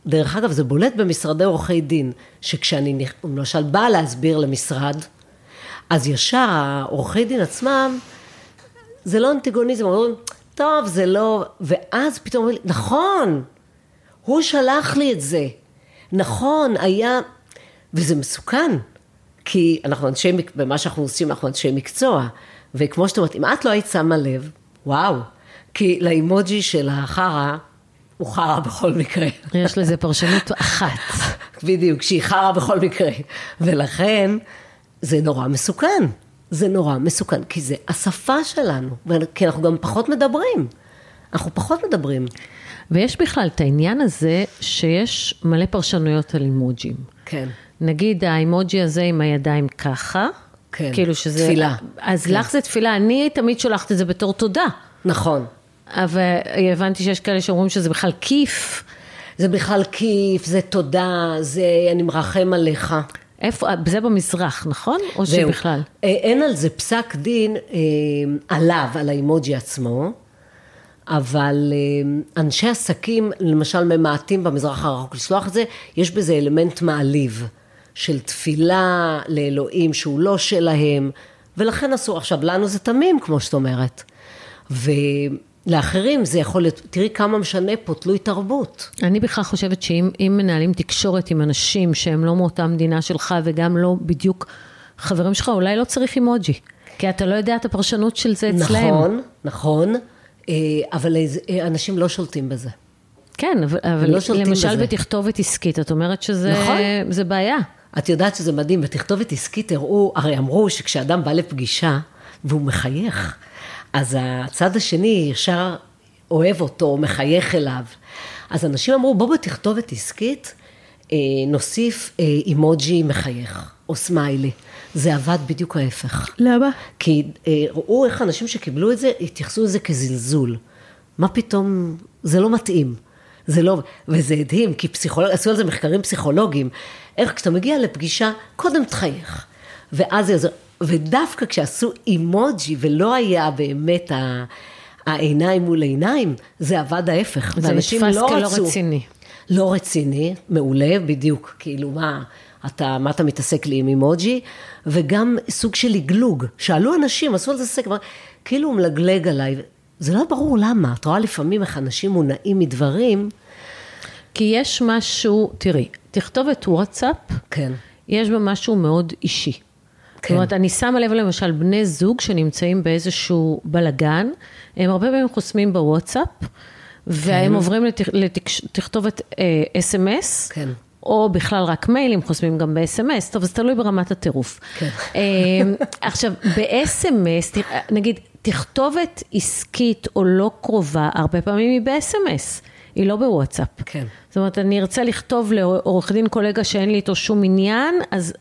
דרך אגב, זה בולט במשרדי עורכי דין, שכשאני למשל באה להסביר למשרד, אז ישר העורכי דין עצמם, זה לא אנטיגוניזם, אומרים, טוב, זה לא, ואז פתאום אומרים, נכון, הוא שלח לי את זה, נכון, היה, וזה מסוכן, כי אנחנו אנשי, במה שאנחנו עושים, אנחנו אנשי מקצוע, וכמו שאתה אומרת, אם את לא היית שמה לב, וואו, כי לאימוג'י של החרה, הוא חרה בכל מקרה. יש לזה פרשנות אחת. בדיוק, שהיא חרה בכל מקרה. ולכן, זה נורא מסוכן. זה נורא מסוכן, כי זה השפה שלנו. כי אנחנו גם פחות מדברים. אנחנו פחות מדברים. ויש בכלל את העניין הזה, שיש מלא פרשנויות על אימוג'ים. כן. נגיד, האימוג'י הזה עם הידיים ככה. כן, כאילו שזה, תפילה. אז כן. לך זה תפילה. אני תמיד שולחת את זה בתור תודה. נכון. אבל הבנתי שיש כאלה שאומרים שזה בכלל כיף. זה בכלל כיף, זה תודה, זה אני מרחם עליך. איפה, זה במזרח, נכון? או שבכלל? אין על זה פסק דין עליו, על האימוג'י עצמו, אבל אנשי עסקים, למשל ממעטים במזרח הרחוק לשלוח את זה, יש בזה אלמנט מעליב, של תפילה לאלוהים שהוא לא שלהם, ולכן אסור. עכשיו, לנו זה תמים, כמו שאת אומרת. ו... לאחרים זה יכול להיות, תראי כמה משנה פה, תלוי תרבות. אני בכלל חושבת שאם מנהלים תקשורת עם אנשים שהם לא מאותה מדינה שלך, וגם לא בדיוק חברים שלך, אולי לא צריך אימוג'י, כי אתה לא יודע את הפרשנות של זה אצלהם. נכון, נכון, אבל אנשים לא שולטים בזה. כן, אבל למשל בתכתובת עסקית, את אומרת שזה בעיה. את יודעת שזה מדהים, בתכתובת עסקית הראו, הרי אמרו שכשאדם בא לפגישה, והוא מחייך, אז הצד השני ישר אוהב אותו, מחייך אליו. אז אנשים אמרו, בוא בתכתובת עסקית, נוסיף אימוג'י מחייך, או סמיילי. זה עבד בדיוק ההפך. למה? כי ראו איך אנשים שקיבלו את זה, התייחסו לזה כזלזול. מה פתאום, זה לא מתאים. זה לא, וזה הדהים, כי פסיכולוג, עשו על זה מחקרים פסיכולוגיים. איך כשאתה מגיע לפגישה, קודם תחייך. ואז זה יעזור. ודווקא כשעשו אימוג'י ולא היה באמת העיניים מול העיניים, זה עבד ההפך. זה נתפס כלא רציני. לא רציני, מעולה, בדיוק. כאילו מה אתה, מה אתה מתעסק לי עם אימוג'י, וגם סוג של לגלוג. שאלו אנשים, עשו על זה סקר, כאילו הוא מלגלג עליי. זה לא ברור למה. את רואה לפעמים איך אנשים מונעים מדברים. כי יש משהו, תראי, תכתובת וואטסאפ, כן. יש בה משהו מאוד אישי. זאת אומרת, אני שמה לב למשל בני זוג שנמצאים באיזשהו בלגן, הם הרבה פעמים חוסמים בוואטסאפ, והם עוברים לתכתובת אס אם אס, או בכלל רק מיילים חוסמים גם ב-אס אם אס, טוב, זה תלוי ברמת הטירוף. עכשיו, ב-אס אם אס, נגיד, תכתובת עסקית או לא קרובה, הרבה פעמים היא ב-אס אם אס. היא לא בוואטסאפ. כן. זאת אומרת, אני ארצה לכתוב לעורך דין קולגה שאין לי איתו שום עניין, אז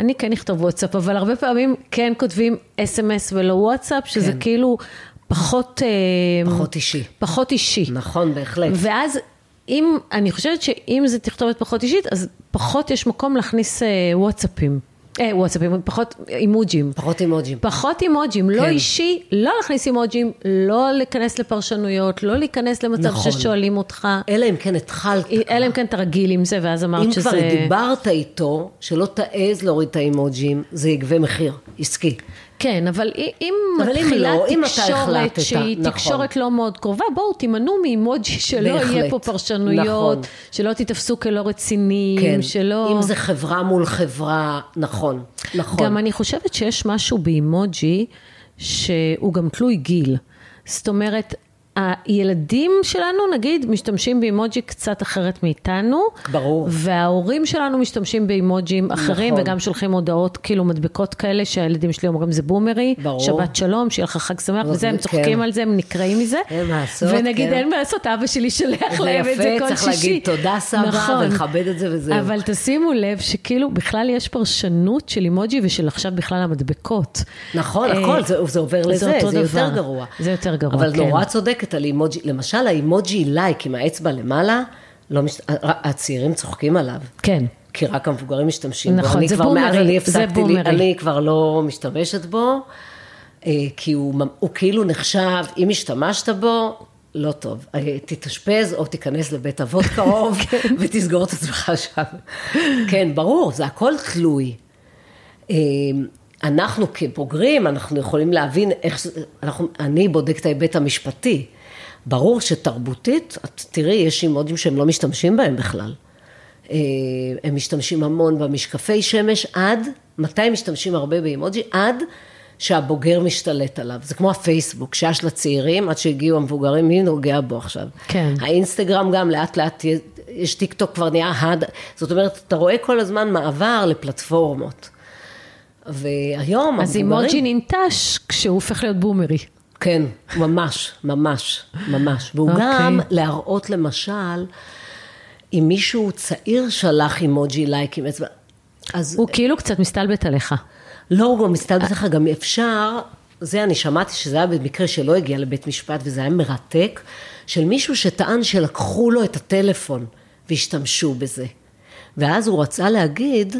אני כן אכתוב וואטסאפ, אבל הרבה פעמים כן כותבים אס אם אס ולא וואטסאפ, שזה כן. כאילו פחות... פחות אישי. פחות אישי. נכון, בהחלט. ואז... אם, אני חושבת שאם זה תכתובת פחות אישית, אז פחות יש מקום להכניס וואטסאפים. אה, וואטסאפים, פחות אימוג'ים. פחות אימוג'ים. פחות אימוג'ים, לא אישי, לא להכניס אימוג'ים, לא להיכנס לפרשנויות, לא להיכנס למצב ששואלים אותך. אלא אם כן התחלת. אלא אם כן תרגיל עם זה, ואז אמרת שזה... אם כבר דיברת איתו, שלא תעז להוריד את האימוג'ים, זה יגבה מחיר עסקי. כן, אבל אם מתחילה תקשורת שהיא תקשורת לא מאוד קרובה, בואו תימנו מאימוג'י שלא יהיה פה פרשנויות, שלא תתפסו כלא רציניים, שלא... אם זה חברה מול חברה, נכון, נכון. גם אני חושבת שיש משהו באימוג'י שהוא גם תלוי גיל. זאת אומרת, הילדים שלנו, נגיד, משתמשים באימוג'י קצת אחרת מאיתנו. ברור. וההורים שלנו משתמשים באימוג'ים אחרים, נכון. וגם שולחים הודעות, כאילו מדבקות כאלה, שהילדים שלי אומרים, זה בומרי, ברור. שבת שלום, שיהיה לך חג שמח, וזה, הם צוחקים כן. על זה, הם נקראים מזה. הם מעשות, ונגיד, כן. אין מעשות, אבא שלי שלח להם יפה, את זה כל שישי. צריך להגיד תודה סבא, נכון. ולכבד את זה וזהו. אבל תשימו לב, שכאילו, בכלל יש פרשנות של אימוג'י, ושל עכשיו בכלל המדבקות. נכון, הכל, זה, זה עובר לזה, זה, זה יותר גרוע. זה יותר גרוע, אבל כן. נורא צודק על אימוג'י, למשל האימוג'י לייק עם האצבע למעלה, לא מש... הצעירים צוחקים עליו. כן. כי רק המבוגרים משתמשים נכון, בו. אני כבר מאז אני הפסקתי לי, אני כבר לא משתמשת בו, כי הוא, הוא כאילו נחשב, אם השתמשת בו, לא טוב. תתאשפז או תיכנס לבית אבות קרוב, ותסגור את עצמך שם. כן, ברור, זה הכל תלוי. אנחנו כבוגרים, אנחנו יכולים להבין איך, אנחנו, אני בודק את ההיבט המשפטי, ברור שתרבותית, את תראי, יש אימוג'ים שהם לא משתמשים בהם בכלל. הם משתמשים המון במשקפי שמש, עד, מתי משתמשים הרבה באימוג'י? עד שהבוגר משתלט עליו. זה כמו הפייסבוק, שיש לצעירים, עד שהגיעו המבוגרים, מי נוגע בו עכשיו? כן. האינסטגרם גם לאט לאט, יש טיק טוק כבר נהיה עד, זאת אומרת, אתה רואה כל הזמן מעבר לפלטפורמות. והיום... אז אימוג'י ננטש, כשהוא הופך להיות בומרי. כן, ממש, ממש, ממש. והוא okay. גם להראות למשל, אם מישהו צעיר שלח אימוג'י לייק עם אצבע, אז... הוא כאילו קצת מסתלבט עליך. לא, הוא גם מסתלבט עליך, גם אפשר, זה אני שמעתי שזה היה במקרה שלא הגיע לבית משפט, וזה היה מרתק, של מישהו שטען שלקחו לו את הטלפון, והשתמשו בזה. ואז הוא רצה להגיד...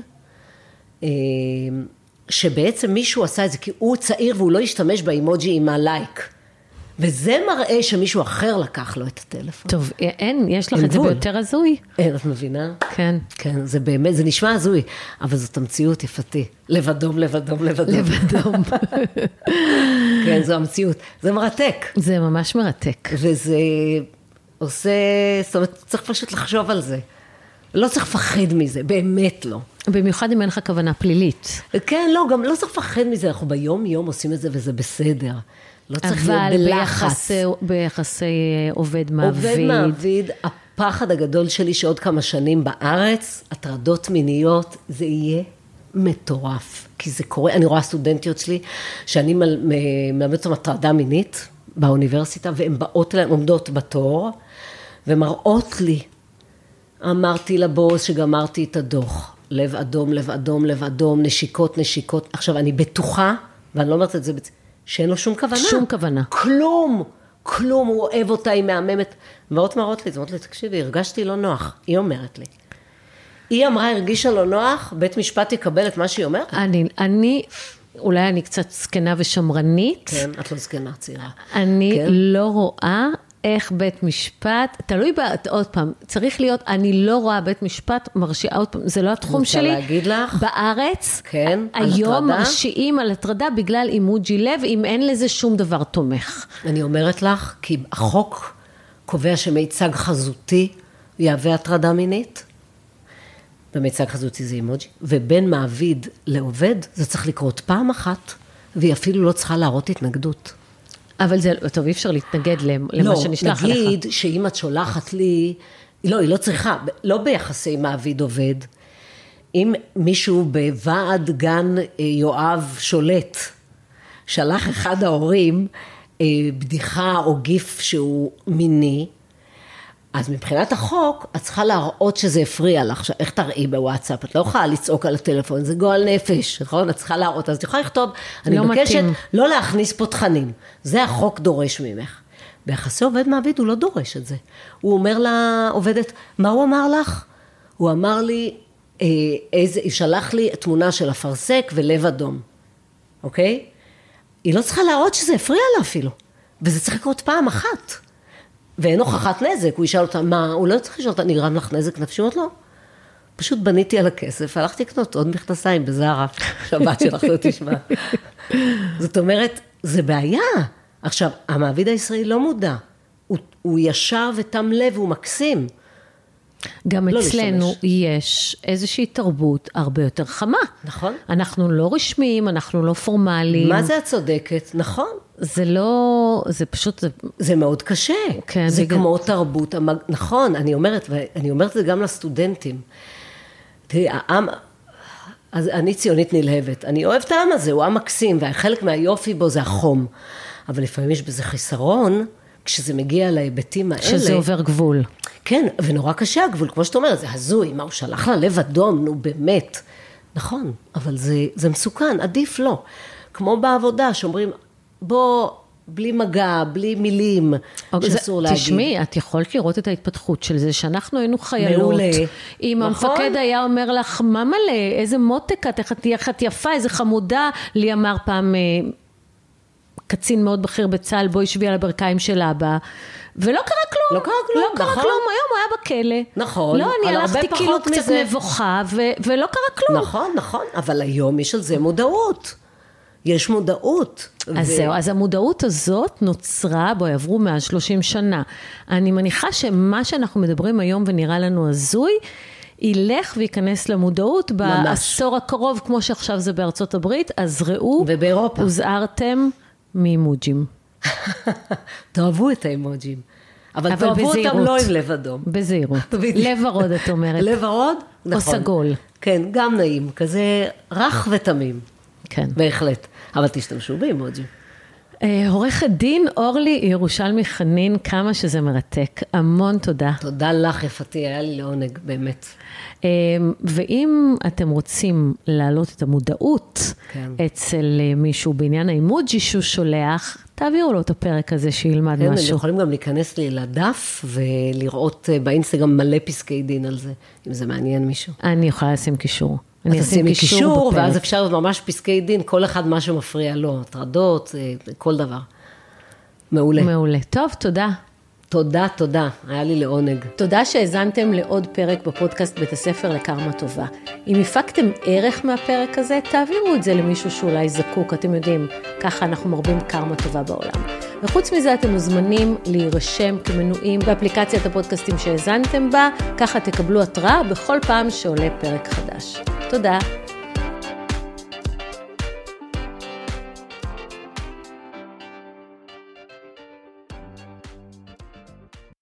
שבעצם מישהו עשה את זה, כי הוא צעיר והוא לא השתמש באימוג'י עם הלייק. וזה מראה שמישהו אחר לקח לו את הטלפון. טוב, אין, יש לך את זה ביותר הזוי. אין, את מבינה? כן. כן, זה באמת, זה נשמע הזוי, אבל זאת המציאות יפתי. לבדום, לבדום, לבדום. לבדום. כן, זו המציאות. זה מרתק. זה ממש מרתק. וזה עושה, זאת אומרת, צריך פשוט לחשוב על זה. לא צריך לפחד מזה, באמת לא. במיוחד אם אין לך כוונה פלילית. כן, לא, גם לא צריך לפחד מזה, אנחנו ביום יום עושים את זה וזה בסדר. לא צריך להיות בלחץ. אבל ביחסי עובד מעביד. עובד מעביד, הפחד הגדול שלי שעוד כמה שנים בארץ, הטרדות מיניות, זה יהיה מטורף. כי זה קורה, אני רואה סטודנטיות שלי, שאני מלמדת אותם הטרדה מינית באוניברסיטה, והן באות אליהן, עומדות בתור, ומראות לי, אמרתי לבוס שגמרתי את הדוח, לב אדום, לב אדום, לב אדום, נשיקות, נשיקות. עכשיו, אני בטוחה, ואני לא אומרת את זה, שאין לו שום כוונה. שום כוונה. כלום, כלום, הוא אוהב אותה, היא מהממת. ואות מראות לי, זאת אומרת לי, תקשיבי, הרגשתי לא נוח. היא אומרת לי. היא אמרה, הרגישה לא נוח, בית משפט יקבל את מה שהיא אומרת. אני, אני, אולי אני קצת זקנה ושמרנית. כן, את לא זקנה, צעירה. אני כן. לא רואה... איך בית משפט, תלוי בה, עוד פעם, צריך להיות, אני לא רואה בית משפט, מרשיעה עוד פעם, זה לא התחום שלי, בארץ, כן, היום מרשיעים על הטרדה, בגלל אימוג'י לב, אם אין לזה שום דבר תומך. אני אומרת לך, כי החוק קובע שמיצג חזותי, יהווה הטרדה מינית, ומיצג חזותי זה אימוג'י, ובין מעביד לעובד, זה צריך לקרות פעם אחת, והיא אפילו לא צריכה להראות התנגדות. אבל זה, טוב, אי אפשר להתנגד למה שנשלח עליך. לא, נגיד שאם את שולחת לי, לא, היא לא צריכה, לא ביחסי מעביד עובד, אם מישהו בוועד גן יואב שולט, שלח אחד ההורים בדיחה או גיף שהוא מיני, אז מבחינת החוק, את צריכה להראות שזה הפריע לך, איך תראי בוואטסאפ, את לא יכולה לצעוק על הטלפון, זה גועל נפש, נכון? את צריכה להראות, אז את יכולה לכתוב, אני מבקשת לא להכניס פה תכנים, זה החוק דורש ממך. ביחסי עובד מעביד הוא לא דורש את זה, הוא אומר לעובדת, מה הוא אמר לך? הוא אמר לי, היא שלח לי תמונה של הפרסק ולב אדום, אוקיי? היא לא צריכה להראות שזה הפריע לה אפילו, וזה צריך לקרות פעם אחת. ואין הוכחת נזק, הוא ישאל אותה, מה, הוא לא צריך לשאול אותה, נגרם לך נזק נפשי, עוד לא. פשוט בניתי על הכסף, הלכתי לקנות עוד מכנסיים בזרה, שבת שלך לא תשמע. זאת אומרת, זה בעיה. עכשיו, המעביד הישראלי לא מודע, הוא, הוא ישר ותם לב, הוא מקסים. גם לא אצלנו לשמש. יש איזושהי תרבות הרבה יותר חמה. נכון. אנחנו לא רשמיים, אנחנו לא פורמליים. מה זה הצודקת? נכון. זה לא, זה פשוט... זה, זה מאוד קשה. כן, זה בגלל... כמו תרבות. המג... נכון, אני אומרת, ואני אומרת זה גם לסטודנטים. תראי, העם... אז אני ציונית נלהבת. אני אוהבת העם הזה, הוא עם מקסים, והחלק מהיופי בו זה החום. אבל לפעמים יש בזה חיסרון... כשזה מגיע להיבטים האלה... כשזה עובר גבול. כן, ונורא קשה הגבול, כמו שאת אומרת, זה הזוי, מה הוא שלח ללב אדום, נו באמת. נכון, אבל זה, זה מסוכן, עדיף לא. כמו בעבודה, שאומרים, בוא, בלי מגע, בלי מילים, שאסור להגיד. תשמעי, את יכולת לראות את ההתפתחות של זה, שאנחנו היינו חיילות. מעולה. אם נכון? המפקד היה אומר לך, מה מלא, איזה מותק, איך את יפה, איזה חמודה, לי אמר פעם... קצין מאוד בכיר בצהל, בו ישבי על הברכיים של אבא, ולא קרה כלום. לא קרה כלום, לא קרה נכון. כלום, היום הוא היה בכלא. נכון. לא, אני הלכתי כאילו קצת מזה... מבוכה, ו- ולא קרה כלום. נכון, נכון, אבל היום יש על זה מודעות. יש מודעות. אז ו... זהו, אז המודעות הזאת נוצרה, בו יעברו מעל שלושים שנה. אני מניחה שמה שאנחנו מדברים היום, ונראה לנו הזוי, ילך וייכנס למודעות בעשור ממש. הקרוב, כמו שעכשיו זה בארצות הברית, אז ראו, ובאירופה. הוזהרתם, מאימוג'ים. תאהבו את האימוג'ים. אבל תאהבו אותם לא עם לב אדום. בזהירות. לב ורוד את אומרת. לב ורוד? נכון. או סגול. כן, גם נעים. כזה רך ותמים. כן. בהחלט. אבל תשתמשו באימוג'ים. עורכת דין אורלי ירושלמי חנין, כמה שזה מרתק. המון תודה. תודה לך יפתי, היה לי לעונג, באמת. ואם אתם רוצים להעלות את המודעות אצל מישהו בעניין האימוג'י שהוא שולח, תעבירו לו את הפרק הזה שילמד משהו. כן, הם יכולים גם להיכנס לי לדף ולראות באינסטגרם מלא פסקי דין על זה, אם זה מעניין מישהו. אני יכולה לשים קישור. אני אשים קישור, ואז אפשר ממש פסקי דין, כל אחד מה שמפריע לו, הטרדות, כל דבר. מעולה. מעולה. טוב, תודה. תודה, תודה. היה לי לעונג. תודה שהזנתם לעוד פרק בפודקאסט בית הספר לקארמה טובה. אם הפקתם ערך מהפרק הזה, תעבירו את זה למישהו שאולי זקוק, אתם יודעים, ככה אנחנו מרבים קארמה טובה בעולם. וחוץ מזה אתם מוזמנים להירשם כמנויים באפליקציית הפודקאסטים שהזנתם בה, ככה תקבלו התראה בכל פעם שעולה פרק חדש. תודה.